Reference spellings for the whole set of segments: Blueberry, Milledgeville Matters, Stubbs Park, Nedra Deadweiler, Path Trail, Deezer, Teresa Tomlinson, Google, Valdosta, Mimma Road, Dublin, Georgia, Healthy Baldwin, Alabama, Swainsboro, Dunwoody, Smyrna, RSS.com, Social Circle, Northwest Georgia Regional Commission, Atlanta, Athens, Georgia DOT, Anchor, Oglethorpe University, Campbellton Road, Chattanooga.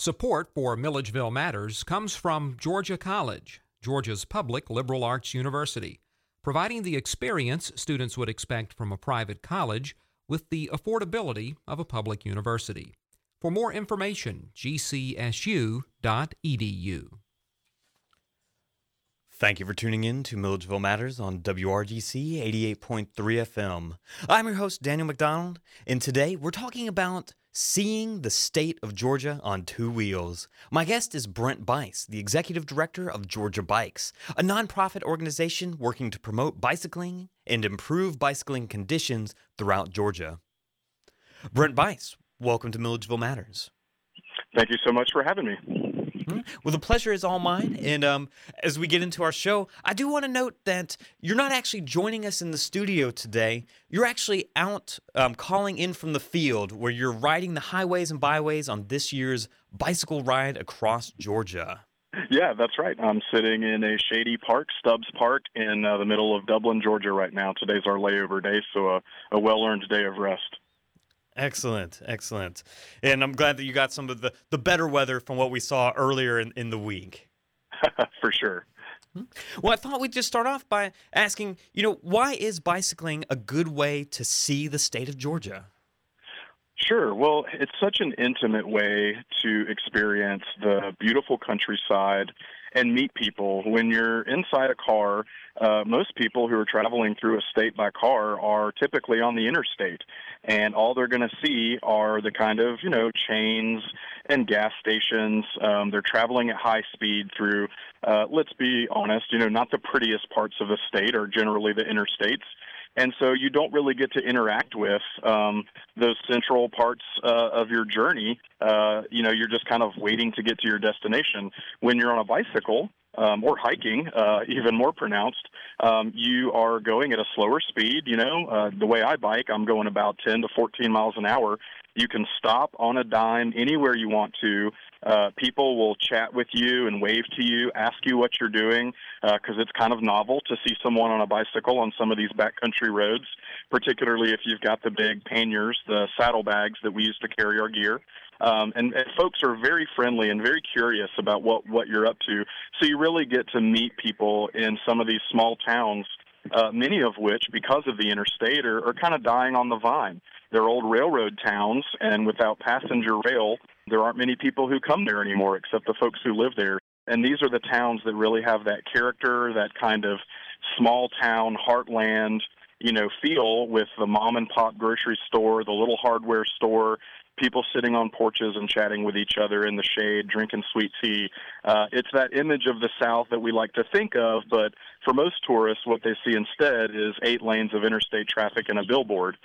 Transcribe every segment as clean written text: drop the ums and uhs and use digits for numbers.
Support for Milledgeville Matters comes from Georgia College, Georgia's public liberal arts university, providing the experience students would expect from a private college with the affordability of a public university. For more information, gcsu.edu. Thank you for tuning in to Milledgeville Matters on WRGC 88.3 FM. I'm your host, Daniel McDonald, and today we're talking about seeing the state of Georgia on two wheels. My guest is Brent Buice, the executive director of Georgia Bikes, a nonprofit organization working to promote bicycling and improve bicycling conditions throughout Georgia. Brent Buice, welcome to Milledgeville Matters. Thank you so much for having me. Well, the pleasure is all mine, and as we get into our show, I do want to note that you're not actually joining us in the studio today. You're actually out calling in from the field where you're riding the highways and byways on this year's Bicycle Ride Across Georgia. Yeah, that's right. I'm sitting in a shady park, Stubbs Park, in the middle of Dublin, Georgia right now. Today's our layover day, so a well-earned day of rest. Excellent, excellent. And I'm glad that you got some of the better weather from what we saw earlier in the week. For sure. Well, I thought we'd just start off by asking, why is bicycling a good way to see the state of Georgia? Sure. Well, it's such an intimate way to experience the beautiful countryside and meet people. When you're inside a car, most people who are traveling through a state by car are typically on the interstate, and all they're going to see are the kind of, chains and gas stations. They're traveling at high speed through, let's be honest, not the prettiest parts of the state are generally the interstates. And so you don't really get to interact with those central parts of your journey. You're just kind of waiting to get to your destination. When you're on a bicycle or hiking, even more pronounced, you are going at a slower speed. The way I bike, I'm going about 10 to 14 miles an hour. You can stop on a dime anywhere you want to. People will chat with you and wave to you, ask you what you're doing, because it's kind of novel to see someone on a bicycle on some of these backcountry roads, particularly if you've got the big panniers, the saddlebags that we use to carry our gear. And folks are very friendly and very curious about what you're up to. So you really get to meet people in some of these small towns, many of which, because of the interstate, are kind of dying on the vine. They're old railroad towns, and without passenger rail, there aren't many people who come there anymore except the folks who live there. And these are the towns that really have that character, that kind of small-town heartland, feel, with the mom-and-pop grocery store, the little hardware store, people sitting on porches and chatting with each other in the shade, drinking sweet tea. It's that image of the South that we like to think of, but for most tourists, what they see instead is 8 lanes of interstate traffic and a billboard.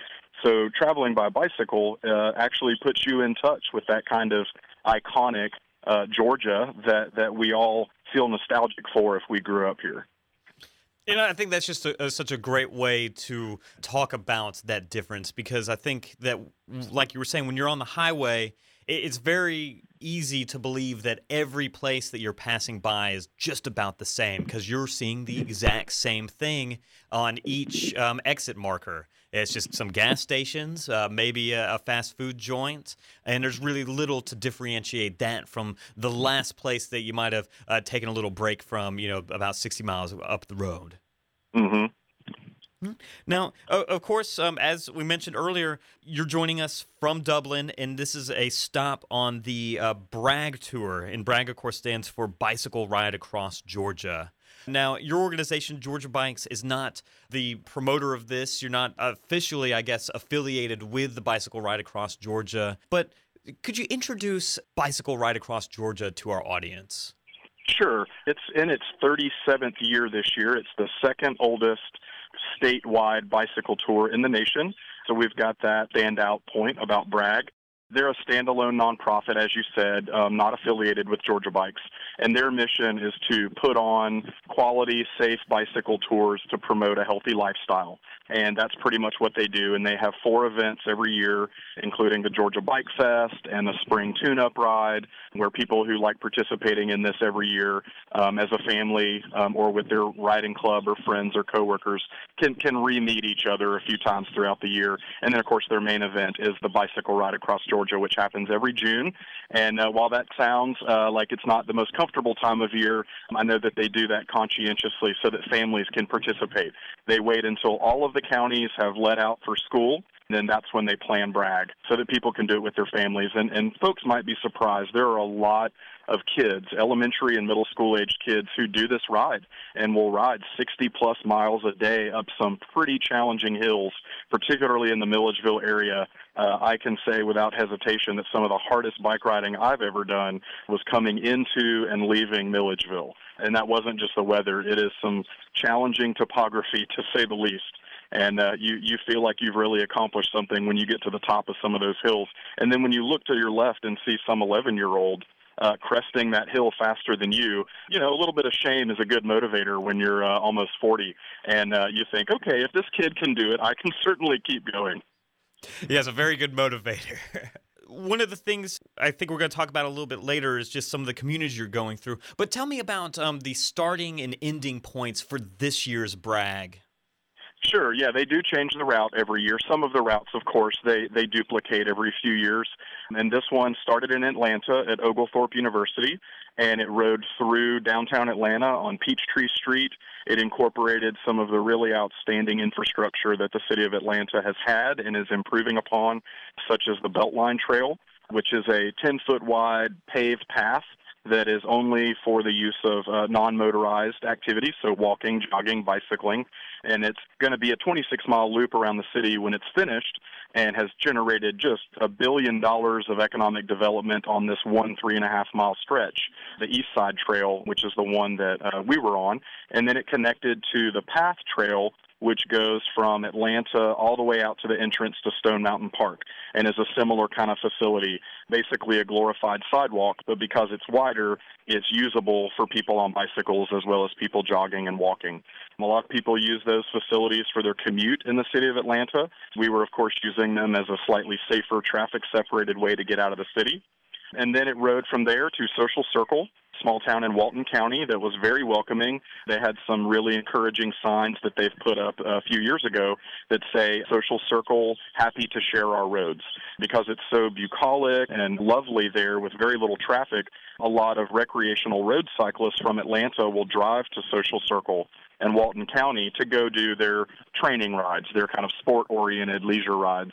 So traveling by bicycle actually puts you in touch with that kind of iconic Georgia that we all feel nostalgic for if we grew up here. I think that's just such a great way to talk about that difference, because I think that, like you were saying, when you're on the highway, it's very easy to believe that every place that you're passing by is just about the same, because you're seeing the exact same thing on each exit marker. It's just some gas stations, maybe a fast food joint, and there's really little to differentiate that from the last place that you might have taken a little break from, about 60 miles up the road. Mm-hmm. Now, of course, as we mentioned earlier, you're joining us from Dublin, and this is a stop on the BRAG tour. And BRAG, of course, stands for Bicycle Ride Across Georgia. Now, your organization, Georgia Bikes, is not the promoter of this. You're not officially, I guess, affiliated with the Bicycle Ride Across Georgia. But could you introduce Bicycle Ride Across Georgia to our audience? Sure. It's in its 37th year this year. It's the second oldest statewide bicycle tour in the nation. So we've got that standout point about BRAG. They're a standalone nonprofit, as you said, not affiliated with Georgia Bikes. And their mission is to put on quality, safe bicycle tours to promote a healthy lifestyle. And that's pretty much what they do. And they have 4 events every year, including the Georgia Bike Fest and the Spring Tune-Up Ride, where people who like participating in this every year as a family or with their riding club or friends or coworkers can re-meet each other a few times throughout the year. And then, of course, their main event is the Bicycle Ride Across Georgia, which happens every June. And while that sounds like it's not the most comfortable time of year, I know that they do that conscientiously so that families can participate. They wait until all of the counties have let out for school, and then that's when they plan brag so that people can do it with their families. And folks might be surprised. There are a lot of kids, elementary and middle school-aged kids, who do this ride and will ride 60-plus miles a day up some pretty challenging hills, particularly in the Milledgeville area. I can say without hesitation that some of the hardest bike riding I've ever done was coming into and leaving Milledgeville. And that wasn't just the weather. It is some challenging topography, to say the least. And you feel like you've really accomplished something when you get to the top of some of those hills. And then when you look to your left and see some 11-year-old cresting that hill faster than you, you know, a little bit of shame is a good motivator when you're almost 40. And you think, okay, if this kid can do it, I can certainly keep going. Yeah, it's a very good motivator. One of the things I think we're going to talk about a little bit later is just some of the communities you're going through. But tell me about the starting and ending points for this year's brag. Sure, yeah, they do change the route every year. Some of the routes, of course, they duplicate every few years. And this one started in Atlanta at Oglethorpe University, and it rode through downtown Atlanta on Peachtree Street. It incorporated some of the really outstanding infrastructure that the city of Atlanta has had and is improving upon, such as the Beltline Trail, which is a 10-foot wide paved path that is only for the use of non-motorized activities, so walking, jogging, bicycling. And it's going to be a 26-mile loop around the city when it's finished, and has generated just $1 billion of economic development on this 1 3.5-mile stretch, the East Side Trail, which is the one that we were on. And then it connected to the Path Trail, which goes from Atlanta all the way out to the entrance to Stone Mountain Park, and is a similar kind of facility, basically a glorified sidewalk, but because it's wider, it's usable for people on bicycles as well as people jogging and walking. A lot of people use those facilities for their commute in the city of Atlanta. We were, of course, using them as a slightly safer, traffic-separated way to get out of the city. And then it rode from there to Social Circle, small town in Walton County that was very welcoming. They had some really encouraging signs that they've put up a few years ago that say, Social Circle, happy to share our roads. Because it's so bucolic and lovely there with very little traffic, a lot of recreational road cyclists from Atlanta will drive to Social Circle and Walton County to go do their training rides, their kind of sport-oriented leisure rides.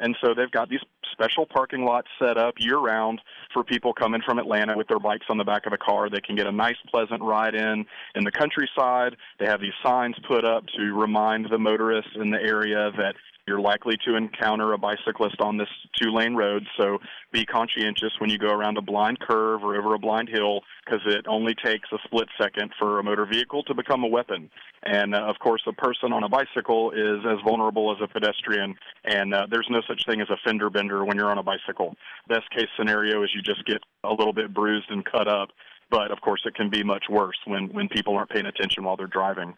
And so they've got these special parking lots set up year-round for people coming from Atlanta with their bikes on the back of a car. They can get a nice, pleasant ride in the countryside. They have these signs put up to remind the motorists in the area that you're likely to encounter a bicyclist on this two-lane road, so be conscientious when you go around a blind curve or over a blind hill, because it only takes a split second for a motor vehicle to become a weapon. And, of course, a person on a bicycle is as vulnerable as a pedestrian, and there's no such thing as a fender bender when you're on a bicycle. Best-case scenario is you just get a little bit bruised and cut up, but, of course, it can be much worse when people aren't paying attention while they're driving.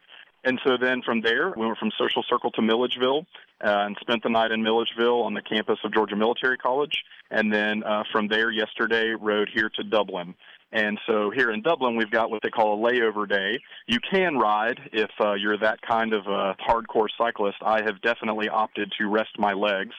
And so then from there, we went from Social Circle to Milledgeville and spent the night in Milledgeville on the campus of Georgia Military College. And then from there yesterday, rode here to Dublin. And so here in Dublin, we've got what they call a layover day. You can ride if you're that kind of a hardcore cyclist. I have definitely opted to rest my legs,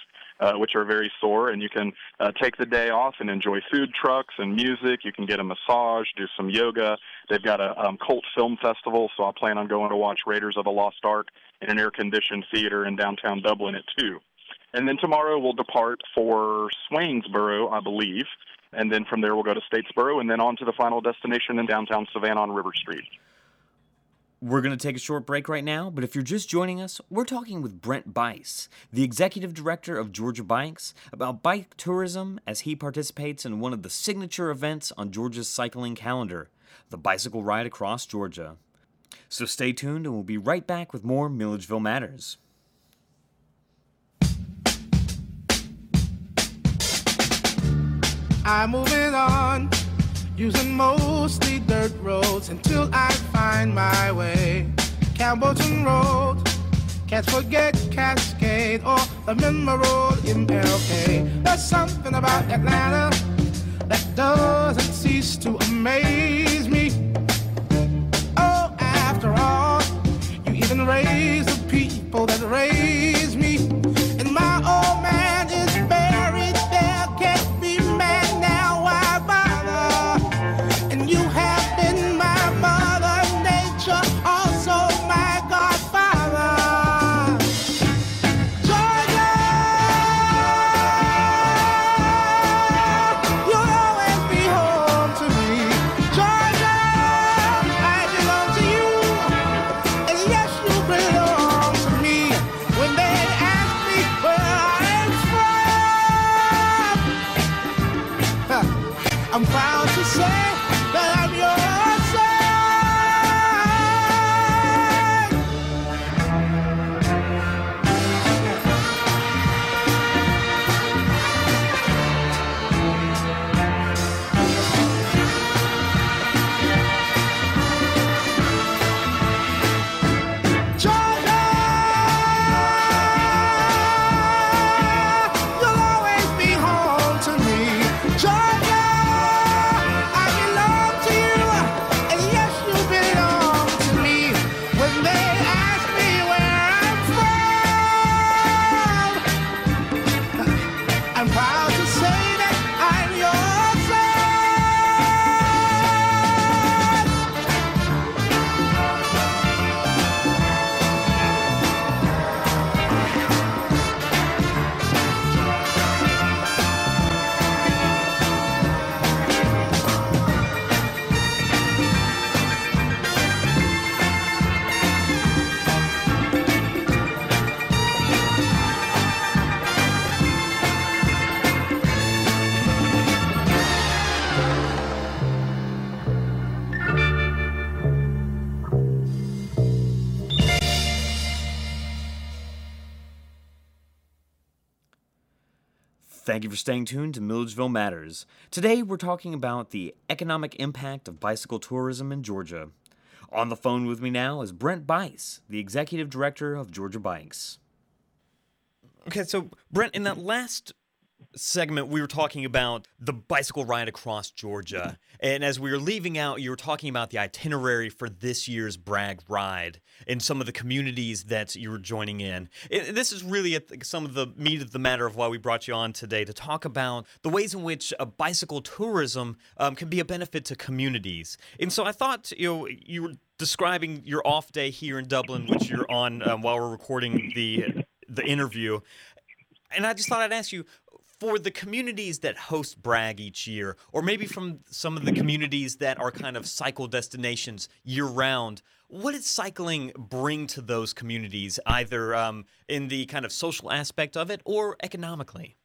which are very sore, and you can take the day off and enjoy food trucks and music. You can get a massage, do some yoga. They've got a cult film festival, so I plan on going to watch Raiders of the Lost Ark in an air-conditioned theater in downtown Dublin at 2. And then tomorrow we'll depart for Swainsboro, I believe, and then from there we'll go to Statesboro and then on to the final destination in downtown Savannah on River Street. We're going to take a short break right now, but if you're just joining us, we're talking with Brent Buice, the executive director of Georgia Bikes, about bike tourism as he participates in one of the signature events on Georgia's cycling calendar, the Bicycle Ride Across Georgia. So stay tuned and we'll be right back with more Milledgeville Matters. I'm moving on, using mostly dirt roads until I find my way. Campbellton Road, can't forget Cascade or the Mimma Road in L.A. There's something about Atlanta that doesn't cease to amaze me. Oh, after all, you even raise the people that raise me. And my old man is buried there. I'm proud to say that I'm Thank you for staying tuned to Milledgeville Matters. Today we're talking about the economic impact of bicycle tourism in Georgia. On the phone with me now is Brent Buice, the Executive Director of Georgia Bikes. Okay, so Brent, in that last segment we were talking about the bicycle ride across Georgia. And as we were leaving out, you were talking about the itinerary for this year's Bragg Ride and some of the communities that you were joining in. And this is really some of the meat of the matter of why we brought you on today, to talk about the ways in which bicycle tourism can be a benefit to communities. And so I thought, you were describing your off day here in Dublin, which you're on while we're recording the interview. And I just thought I'd ask you, for the communities that host Bragg each year, or maybe from some of the communities that are kind of cycle destinations year-round, what does cycling bring to those communities, either in the kind of social aspect of it or economically?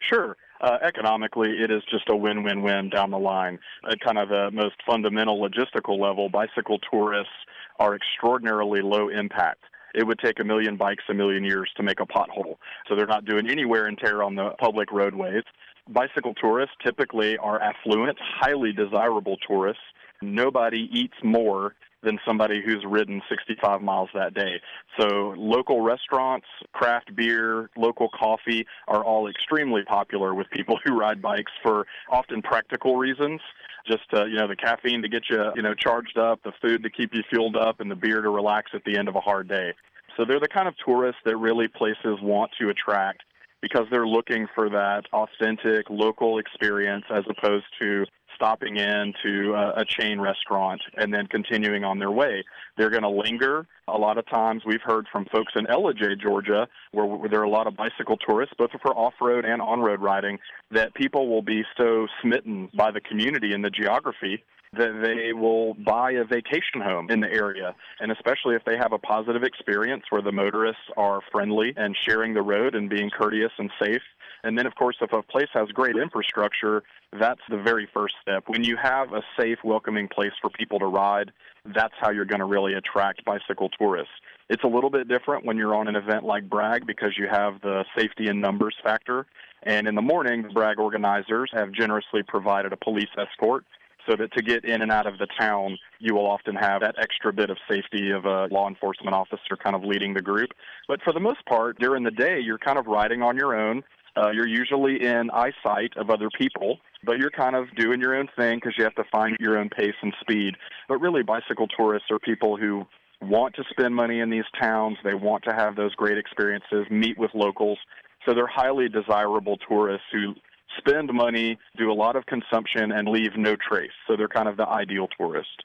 Sure. Economically, it is just a win-win-win down the line. At kind of the most fundamental logistical level, bicycle tourists are extraordinarily low impact. It would take 1 million bikes 1 million years to make a pothole. So they're not doing any wear and tear on the public roadways. Bicycle tourists typically are affluent, highly desirable tourists. Nobody eats more than somebody who's ridden 65 miles that day. So local restaurants, craft beer, local coffee are all extremely popular with people who ride bikes for often practical reasons. Just, the caffeine to get you, charged up, the food to keep you fueled up, and the beer to relax at the end of a hard day. So they're the kind of tourists that really places want to attract because they're looking for that authentic local experience as opposed to stopping in to a chain restaurant and then continuing on their way. They're going to linger. A lot of times we've heard from folks in Ellijay, Georgia, where there are a lot of bicycle tourists, both for off-road and on-road riding, that people will be so smitten by the community and the geography that they will buy a vacation home in the area. And especially if they have a positive experience where the motorists are friendly and sharing the road and being courteous and safe. And then, of course, if a place has great infrastructure, that's the very first step. When you have a safe, welcoming place for people to ride, that's how you're going to really attract bicycle tourists. It's a little bit different when you're on an event like Bragg because you have the safety and numbers factor. And in the morning, Bragg organizers have generously provided a police escort so that to get in and out of the town, you will often have that extra bit of safety of a law enforcement officer kind of leading the group. But for the most part, during the day, you're kind of riding on your own. You're usually in eyesight of other people, but you're kind of doing your own thing because you have to find your own pace and speed. But really, bicycle tourists are people who want to spend money in these towns. They want to have those great experiences, meet with locals. So they're highly desirable tourists who spend money, do a lot of consumption, and leave no trace. So they're kind of the ideal tourist.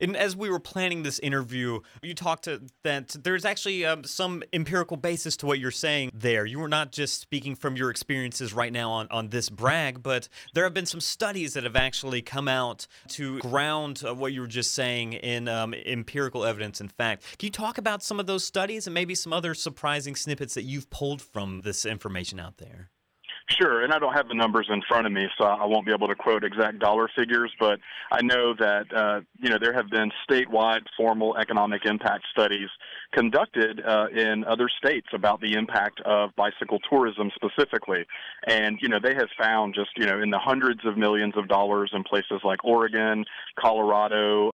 And as we were planning this interview, you talked that there's actually some empirical basis to what you're saying there. You were not just speaking from your experiences right now on this Bragg, but there have been some studies that have actually come out to ground what you were just saying in empirical evidence and fact. Can you talk about some of those studies and maybe some other surprising snippets that you've pulled from this information out there? Sure, and I don't have the numbers in front of me, so I won't be able to quote exact dollar figures, but I know that, there have been statewide formal economic impact studies conducted in other states about the impact of bicycle tourism specifically. And, they have found just, in the hundreds of millions of dollars in places like Oregon, Colorado,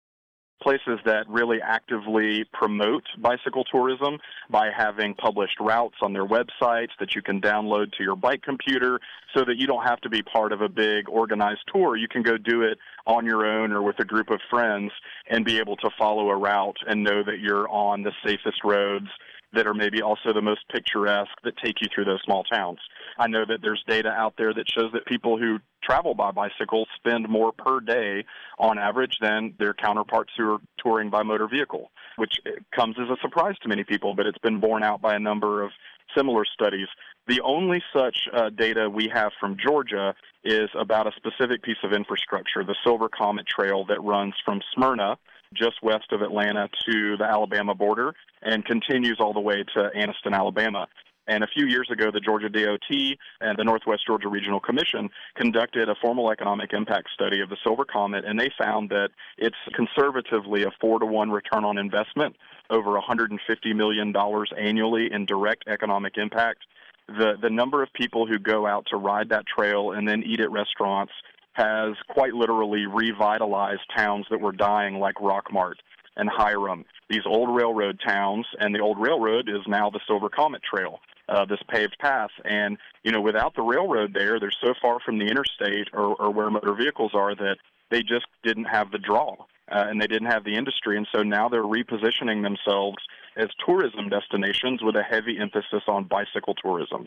places that really actively promote bicycle tourism by having published routes on their websites that you can download to your bike computer so that you don't have to be part of a big organized tour. You can go do it on your own or with a group of friends and be able to follow a route and know that you're on the safest roads that are maybe also the most picturesque that take you through those small towns. I know that there's data out there that shows that people who travel by bicycle spend more per day on average than their counterparts who are touring by motor vehicle, which comes as a surprise to many people, but it's been borne out by a number of similar studies. The only such data we have from Georgia is about a specific piece of infrastructure, the Silver Comet Trail that runs from Smyrna, just west of Atlanta, to the Alabama border and continues all the way to Anniston, Alabama. And a few years ago, the Georgia DOT and the Northwest Georgia Regional Commission conducted a formal economic impact study of the Silver Comet, and they found that it's conservatively a 4-to-1 return on investment, over $150 million annually in direct economic impact. The number of people who go out to ride that trail and then eat at restaurants has quite literally revitalized towns that were dying, like Rockmart and Hiram, these old railroad towns, and the old railroad is now the Silver Comet Trail, this paved path. And, without the railroad there, they're so far from the interstate or where motor vehicles are that they just didn't have the draw, and they didn't have the industry. And so now they're repositioning themselves as tourism destinations with a heavy emphasis on bicycle tourism.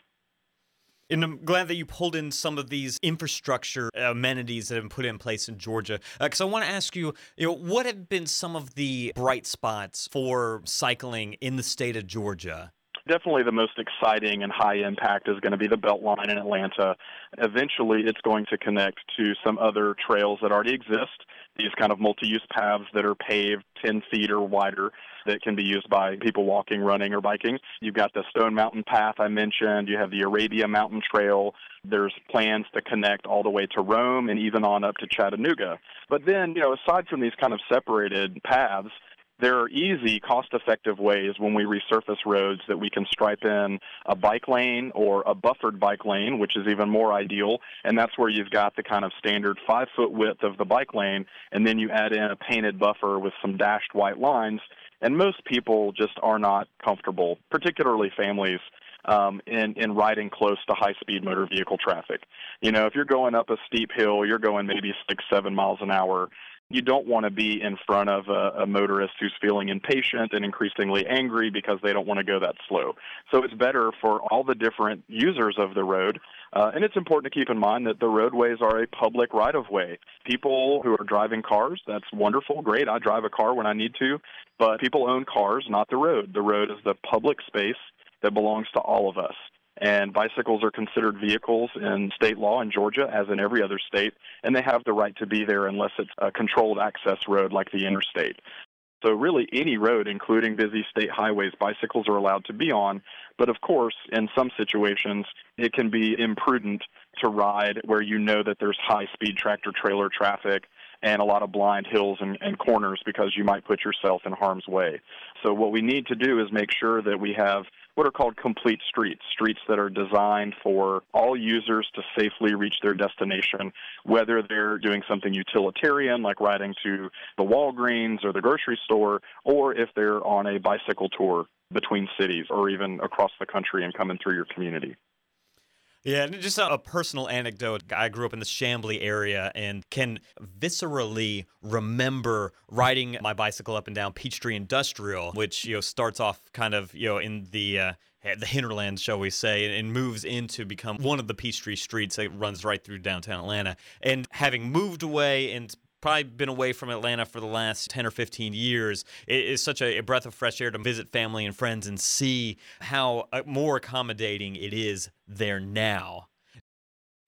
And I'm glad that you pulled in some of these infrastructure amenities that have been put in place in Georgia, because I want to ask you, what have been some of the bright spots for cycling in the state of Georgia? Definitely the most exciting and high impact is going to be the Beltline in Atlanta. Eventually, it's going to connect to some other trails that already exist, these kind of multi-use paths that are paved 10 feet or wider that can be used by people walking, running, or biking. You've got the Stone Mountain Path I mentioned. You have the Arabia Mountain Trail. There's plans to connect all the way to Rome and even on up to Chattanooga. But then, aside from these kind of separated paths, there are easy, cost-effective ways when we resurface roads that we can stripe in a bike lane or a buffered bike lane, which is even more ideal, and that's where you've got the kind of standard 5-foot width of the bike lane, and then you add in a painted buffer with some dashed white lines, and most people just are not comfortable, particularly families, in riding close to high-speed motor vehicle traffic. If you're going up a steep hill, you're going maybe 6-7 miles an hour. You don't want to be in front of a motorist who's feeling impatient and increasingly angry because they don't want to go that slow. So it's better for all the different users of the road. And it's important to keep in mind that the roadways are a public right-of-way. People who are driving cars, that's wonderful, great. I drive a car when I need to. But people own cars, not the road. The road is the public space that belongs to all of us. And bicycles are considered vehicles in state law in Georgia, as in every other state, and they have the right to be there unless it's a controlled access road like the interstate. So really any road, including busy state highways, bicycles are allowed to be on. But of course, in some situations, it can be imprudent to ride where that there's high-speed tractor-trailer traffic and a lot of blind hills and corners because you might put yourself in harm's way. So what we need to do is make sure that we have what are called complete streets, streets that are designed for all users to safely reach their destination, whether they're doing something utilitarian like riding to the Walgreens or the grocery store, or if they're on a bicycle tour between cities or even across the country and coming through your community. Yeah, and just a personal anecdote. I grew up in the Chambly area and can viscerally remember riding my bicycle up and down Peachtree Industrial, which starts off kind of in the hinterland, shall we say, and moves into become one of the Peachtree Streets that runs right through downtown Atlanta. And having moved away and probably been away from Atlanta for the last 10 or 15 years, it is such a breath of fresh air to visit family and friends and see how more accommodating it is there now.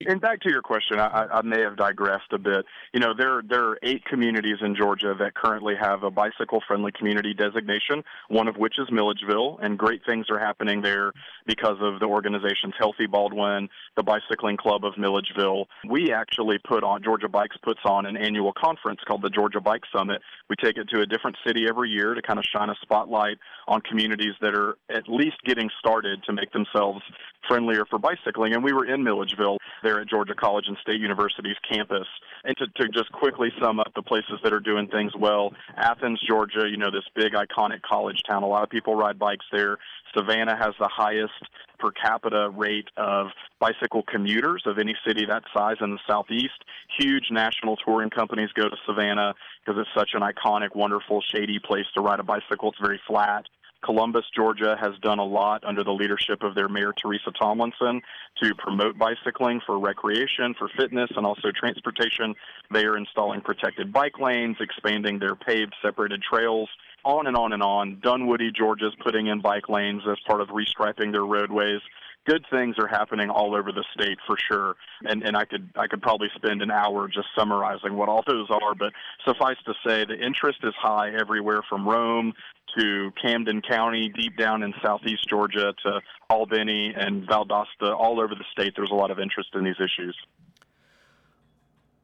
And back to your question, I may have digressed a bit. You know, there are 8 communities in Georgia that currently have a bicycle-friendly community designation, one of which is Milledgeville, and great things are happening there because of the organizations Healthy Baldwin, the Bicycling Club of Milledgeville. We actually put on, Georgia Bikes puts on an annual conference called the Georgia Bike Summit. We take it to a different city every year to kind of shine a spotlight on communities that are at least getting started to make themselves friendlier for bicycling, and we were in Milledgeville there at Georgia College and State University's campus. And to just quickly sum up the places that are doing things well, Athens, Georgia, you know, this big iconic college town, a lot of people ride bikes there. Savannah has the highest per capita rate of bicycle commuters of any city that size in the Southeast. Huge national touring companies go to Savannah because it's such an iconic, wonderful, shady place to ride a bicycle. It's very flat. Columbus, Georgia has done a lot under the leadership of their mayor, Teresa Tomlinson, to promote bicycling for recreation, for fitness, and also transportation. They are installing protected bike lanes, expanding their paved separated trails, on and on and on. Dunwoody, Georgia is putting in bike lanes as part of restriping their roadways. Good things are happening all over the state for sure, and I could probably spend an hour just summarizing what all those are, but suffice to say the interest is high everywhere from Rome to Camden County, deep down in southeast Georgia, to Albany and Valdosta. All over the state, there's a lot of interest in these issues.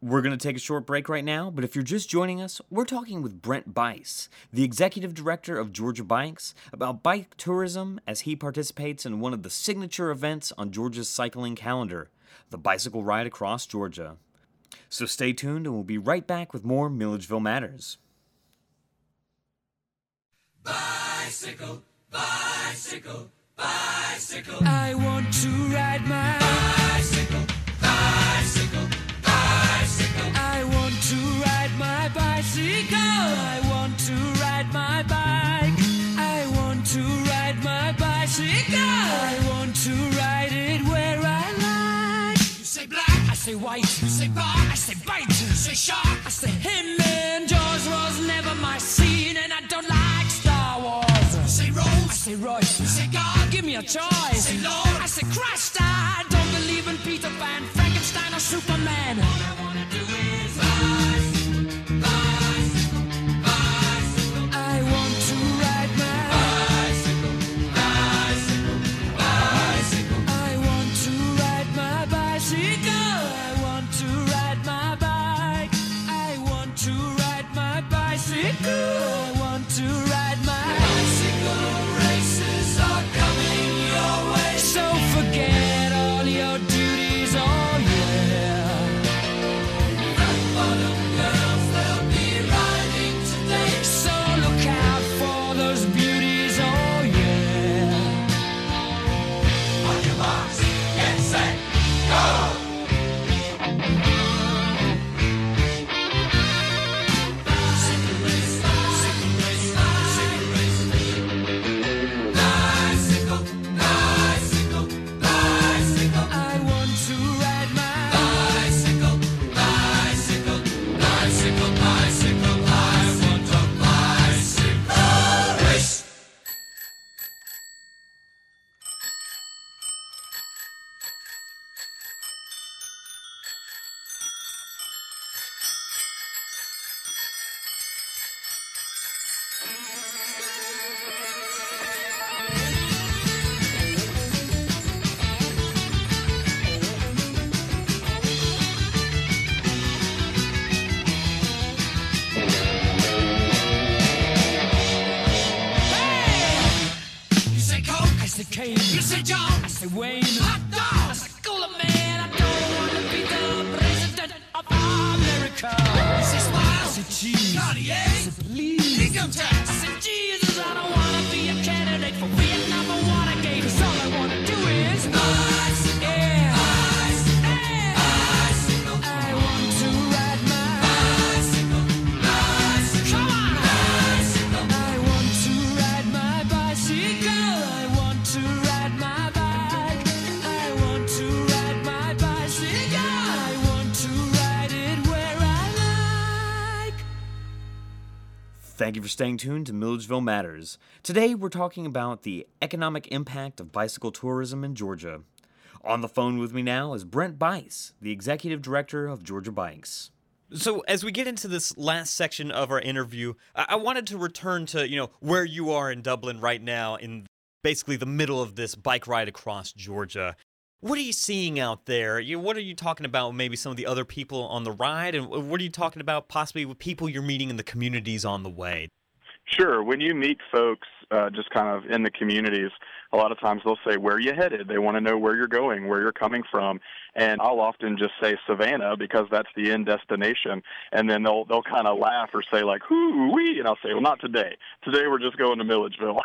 We're going to take a short break right now, but if you're just joining us, we're talking with Brent Buice, the Executive Director of Georgia Bikes, about bike tourism as he participates in one of the signature events on Georgia's cycling calendar, the Bicycle Ride Across Georgia. So stay tuned and we'll be right back with more Milledgeville Matters. Bicycle, bicycle, bicycle. I want to ride my bicycle, bicycle. I want to ride my bicycle. I want to ride my bike. I want to ride my bicycle. I want to ride it where I like. You say black, I say white. You say bar, I say bite. You say shark, I say him. And Jaws was never my scene, and I don't like Star Wars. You say Rose, I say Royce. You say God, give me a choice. You say Lord, I say Christ. I don't believe in Peter Pan, Frankenstein, or Superman. All I want to do is Thank you for staying tuned to Milledgeville Matters. Today we're talking about the economic impact of bicycle tourism in Georgia. On the phone with me now is Brent Buice, the Executive Director of Georgia Bikes. So as we get into this last section of our interview, I wanted to return to, where you are in Dublin right now in basically the middle of this bike ride across Georgia. What are you seeing out there? What are you talking about maybe some of the other people on the ride? And what are you talking about possibly with people you're meeting in the communities on the way? Sure. When you meet folks just kind of in the communities, a lot of times they'll say, where are you headed? They want to know where you're going, where you're coming from. And I'll often just say Savannah because that's the end destination. And then they'll kind of laugh or say like, hoo-wee. And I'll say, well, not today. Today we're just going to Milledgeville.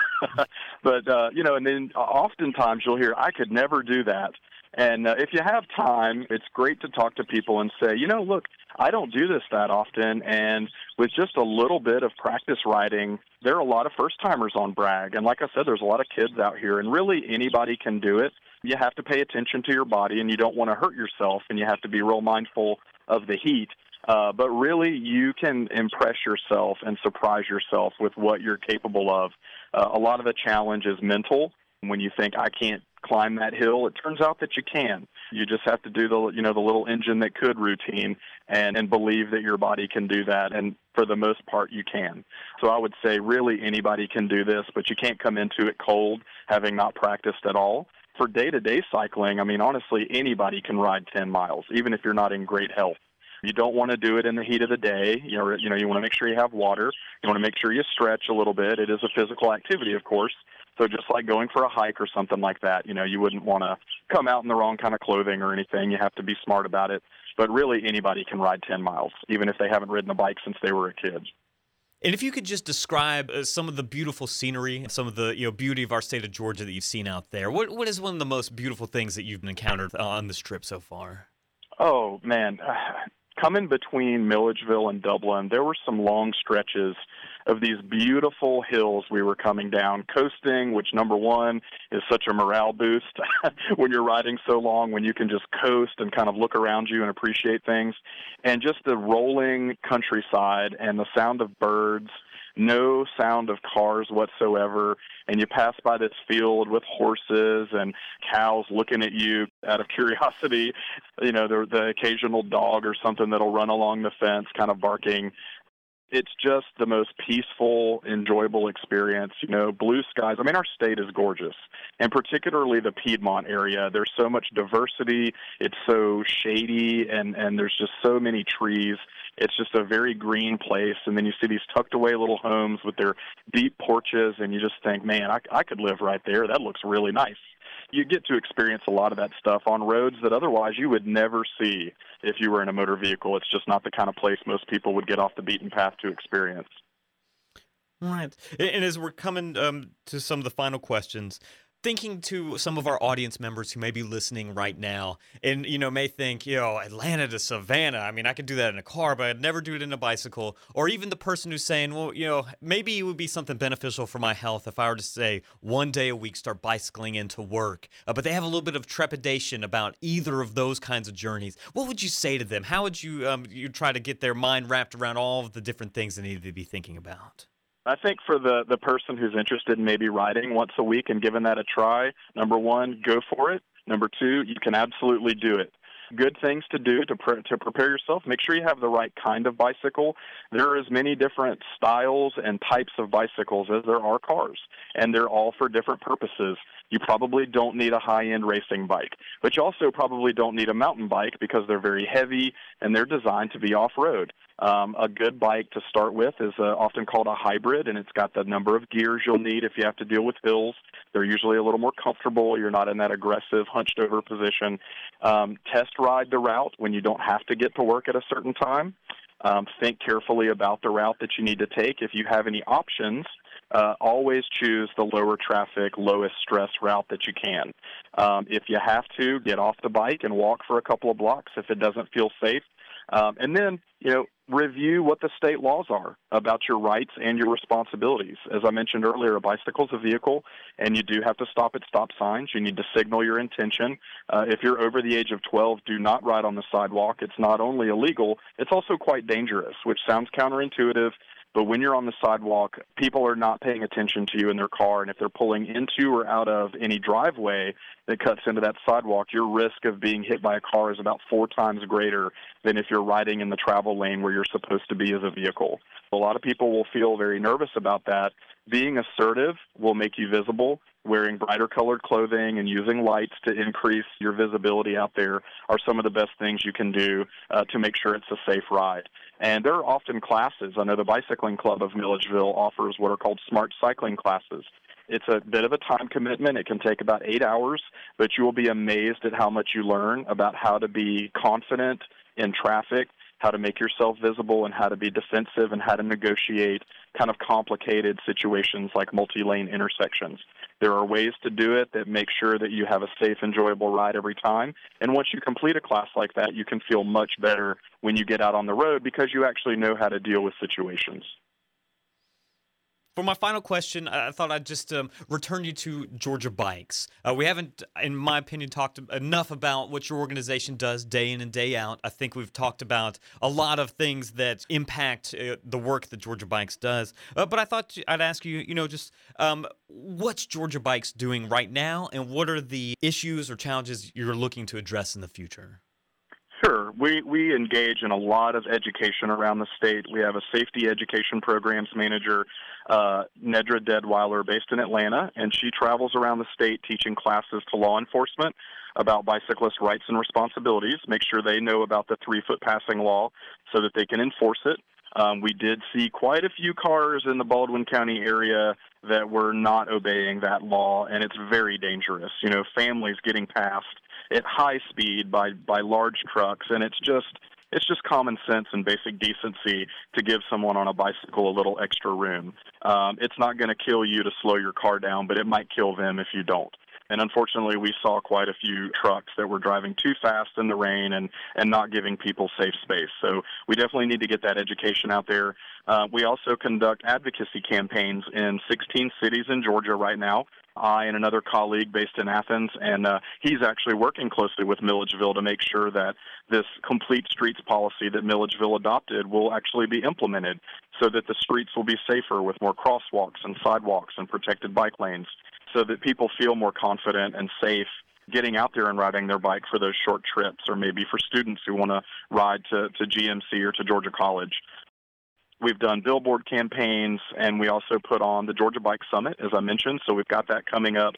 But, and then oftentimes you'll hear, I could never do that. And if you have time, it's great to talk to people and say, look, I don't do this that often, and with just a little bit of practice riding, there are a lot of first-timers on Bragg. And like I said, there's a lot of kids out here, and really anybody can do it. You have to pay attention to your body, and you don't want to hurt yourself, and you have to be real mindful of the heat. But really, you can impress yourself and surprise yourself with what you're capable of. A lot of the challenge is mental. When you think, I can't climb that hill, it turns out that you can. You just have to do the, the little engine that could routine and believe that your body can do that. And for the most part, you can. So I would say really anybody can do this, but you can't come into it cold, having not practiced at all. For day-to-day cycling, honestly, anybody can ride 10 miles, even if you're not in great health. You don't want to do it in the heat of the day. You want to make sure you have water. You want to make sure you stretch a little bit. It is a physical activity, of course. So just like going for a hike or something like that, you wouldn't want to come out in the wrong kind of clothing or anything. You have to be smart about it. But really, anybody can ride 10 miles, even if they haven't ridden a bike since they were a kid. And if you could just describe some of the beautiful scenery, some of the beauty of our state of Georgia that you've seen out there, what is one of the most beautiful things that you've encountered on this trip so far? Oh, man. Coming between Milledgeville and Dublin, there were some long stretches of these beautiful hills we were coming down, coasting, which, number one, is such a morale boost when you're riding so long, when you can just coast and kind of look around you and appreciate things. And just the rolling countryside and the sound of birds, no sound of cars whatsoever, and you pass by this field with horses and cows looking at you out of curiosity. The occasional dog or something that'll run along the fence kind of barking. It's just the most peaceful, enjoyable experience. Blue skies. Our state is gorgeous, and particularly the Piedmont area. There's so much diversity. It's so shady, and there's just so many trees. It's just a very green place. And then you see these tucked away little homes with their deep porches, and you just think, man, I could live right there. That looks really nice. You get to experience a lot of that stuff on roads that otherwise you would never see if you were in a motor vehicle. It's just not the kind of place most people would get off the beaten path to experience. Right. And as we're coming to some of the final questions, thinking to some of our audience members who may be listening right now and, may think, Atlanta to Savannah, I could do that in a car, but I'd never do it in a bicycle. Or even the person who's saying, well, maybe it would be something beneficial for my health if I were to say one day a week start bicycling into work. But they have a little bit of trepidation about either of those kinds of journeys. What would you say to them? How would you you try to get their mind wrapped around all of the different things they need to be thinking about? I think for the person who's interested in maybe riding once a week and giving that a try, number one, go for it. Number two, you can absolutely do it. Good things to do to prepare yourself. Make sure you have the right kind of bicycle. There are as many different styles and types of bicycles as there are cars, and they're all for different purposes. You probably don't need a high-end racing bike, but you also probably don't need a mountain bike because they're very heavy and they're designed to be off-road. A good bike to start with is often called a hybrid, and it's got the number of gears you'll need if you have to deal with hills. They're usually a little more comfortable. You're not in that aggressive, hunched-over position. Test ride the route when you don't have to get to work at a certain time. Think carefully about the route that you need to take. If you have any options, always choose the lower traffic, lowest stress route that you can. If you have to, get off the bike and walk for a couple of blocks if it doesn't feel safe. And then, review what the state laws are about your rights and your responsibilities. As I mentioned earlier, a bicycle is a vehicle, and you do have to stop at stop signs. You need to signal your intention. If you're over the age of 12, do not ride on the sidewalk. It's not only illegal, it's also quite dangerous, which sounds counterintuitive, But when you're on the sidewalk, people are not paying attention to you in their car. And if they're pulling into or out of any driveway that cuts into that sidewalk, your risk of being hit by a car is about 4 times greater than if you're riding in the travel lane where you're supposed to be as a vehicle. A lot of people will feel very nervous about that. Being assertive will make you visible. Wearing brighter colored clothing and using lights to increase your visibility out there are some of the best things you can do to make sure it's a safe ride. And there are often classes. I know the Bicycling Club of Milledgeville offers what are called smart cycling classes. It's a bit of a time commitment. It can take about 8 hours, but you will be amazed at how much you learn about how to be confident in traffic, how to make yourself visible, and how to be defensive, and how to negotiate kind of complicated situations like multi-lane intersections. There are ways to do it that make sure that you have a safe, enjoyable ride every time. And once you complete a class like that, you can feel much better when you get out on the road because you actually know how to deal with situations. For my final question, I thought I'd just return you to Georgia Bikes. We haven't, in my opinion, talked enough about what your organization does day in and day out. I think we've talked about a lot of things that impact the work that Georgia Bikes does. But I thought I'd ask you, just what's Georgia Bikes doing right now, and what are the issues or challenges you're looking to address in the future? Sure. We engage in a lot of education around the state. We have a safety education programs manager, Nedra Deadweiler, based in Atlanta, and she travels around the state teaching classes to law enforcement about bicyclist rights and responsibilities, make sure they know about the 3-foot passing law so that they can enforce it. We did see quite a few cars in the Baldwin County area that were not obeying that law, and it's very dangerous. Families getting passed at high speed by large trucks, and it's just common sense and basic decency to give someone on a bicycle a little extra room. It's not going to kill you to slow your car down, but it might kill them if you don't. And unfortunately, we saw quite a few trucks that were driving too fast in the rain and not giving people safe space. So we definitely need to get that education out there. We also conduct advocacy campaigns in 16 cities in Georgia right now. I and another colleague based in Athens, and he's actually working closely with Milledgeville to make sure that this complete streets policy that Milledgeville adopted will actually be implemented so that the streets will be safer with more crosswalks and sidewalks and protected bike lanes so that people feel more confident and safe getting out there and riding their bike for those short trips or maybe for students who want to ride to GMC or to Georgia College. We've done billboard campaigns, and we also put on the Georgia Bike Summit, as I mentioned. So we've got that coming up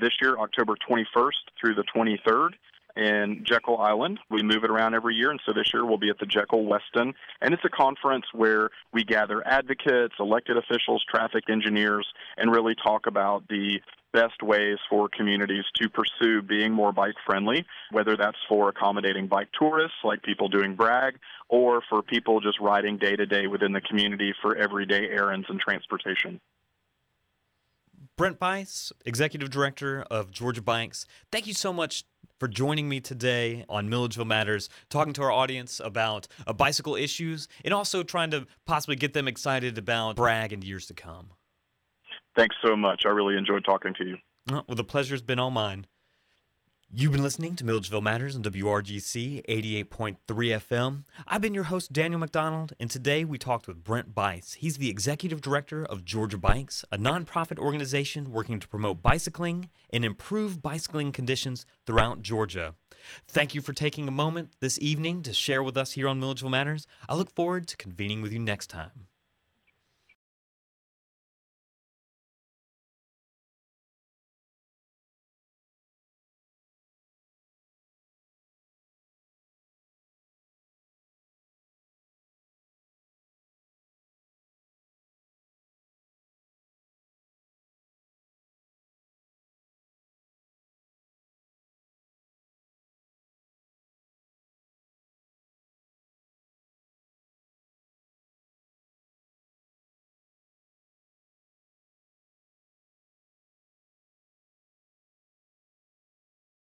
this year, October 21st through the 23rd in Jekyll Island. We move it around every year, and so this year we'll be at the Jekyll Weston. And it's a conference where we gather advocates, elected officials, traffic engineers, and really talk about the best ways for communities to pursue being more bike-friendly, whether that's for accommodating bike tourists, like people doing brag, or for people just riding day-to-day within the community for everyday errands and transportation. Brent Buice, Executive Director of Georgia Bikes, thank you so much for joining me today on Milledgeville Matters, talking to our audience about bicycle issues and also trying to possibly get them excited about brag in years to come. Thanks so much. I really enjoyed talking to you. Well, the pleasure's been all mine. You've been listening to Milledgeville Matters on WRGC 88.3 FM. I've been your host, Daniel McDonald, and today we talked with Brent Buice. He's the Executive Director of Georgia Bikes, a nonprofit organization working to promote bicycling and improve bicycling conditions throughout Georgia. Thank you for taking a moment this evening to share with us here on Milledgeville Matters. I look forward to convening with you next time.